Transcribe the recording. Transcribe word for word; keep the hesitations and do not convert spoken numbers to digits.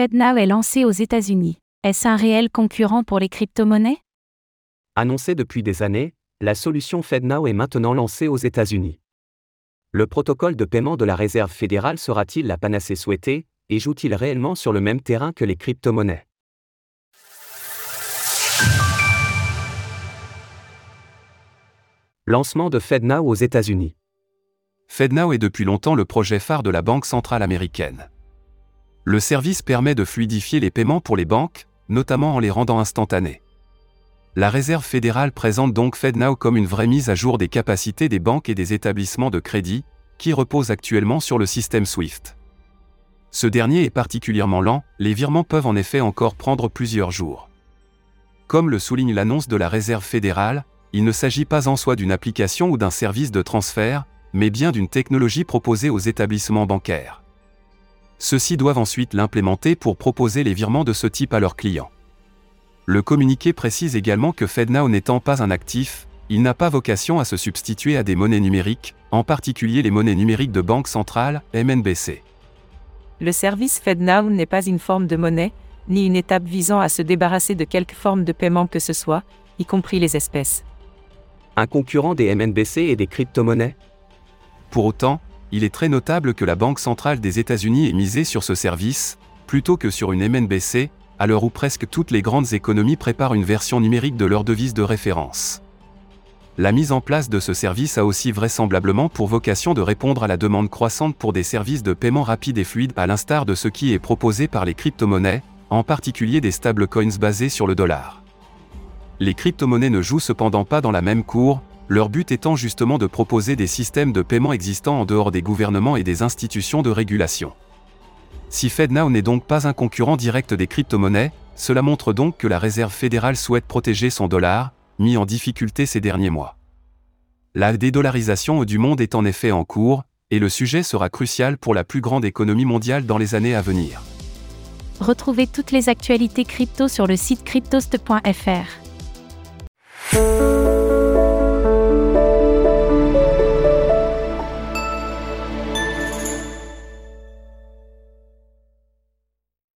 FedNow est lancé aux États-Unis. Est-ce un réel concurrent pour les crypto-monnaies? Annoncée depuis des années, la solution FedNow est maintenant lancée aux États-Unis. Le protocole de paiement de la Réserve fédérale sera-t-il la panacée souhaitée, et joue-t-il réellement sur le même terrain que les crypto-monnaies? Lancement de FedNow aux États-Unis. FedNow est depuis longtemps le projet phare de la Banque centrale américaine. Le service permet de fluidifier les paiements pour les banques, notamment en les rendant instantanés. La Réserve fédérale présente donc FedNow comme une vraie mise à jour des capacités des banques et des établissements de crédit, qui reposent actuellement sur le système SWIFT. Ce dernier est particulièrement lent, les virements peuvent en effet encore prendre plusieurs jours. Comme le souligne l'annonce de la Réserve fédérale, il ne s'agit pas en soi d'une application ou d'un service de transfert, mais bien d'une technologie proposée aux établissements bancaires. Ceux-ci doivent ensuite l'implémenter pour proposer les virements de ce type à leurs clients. Le communiqué précise également que FedNow n'étant pas un actif, il n'a pas vocation à se substituer à des monnaies numériques, en particulier les monnaies numériques de banque centrale, M N B C. Le service FedNow n'est pas une forme de monnaie, ni une étape visant à se débarrasser de quelque forme de paiement que ce soit, y compris les espèces. Un concurrent des M N B C et des crypto-monnaies? Pour autant, il est très notable que la Banque centrale des États-Unis ait misé sur ce service, plutôt que sur une M N B C, à l'heure où presque toutes les grandes économies préparent une version numérique de leur devise de référence. La mise en place de ce service a aussi vraisemblablement pour vocation de répondre à la demande croissante pour des services de paiement rapide et fluide à l'instar de ce qui est proposé par les crypto-monnaies, en particulier des stablecoins basés sur le dollar. Les crypto-monnaies ne jouent cependant pas dans la même cour, leur but étant justement de proposer des systèmes de paiement existants en dehors des gouvernements et des institutions de régulation. Si FedNow n'est donc pas un concurrent direct des crypto-monnaies, cela montre donc que la Réserve fédérale souhaite protéger son dollar, mis en difficulté ces derniers mois. La dédollarisation du monde est en effet en cours, et le sujet sera crucial pour la plus grande économie mondiale dans les années à venir. Retrouvez toutes les actualités crypto sur le site cryptost point f r.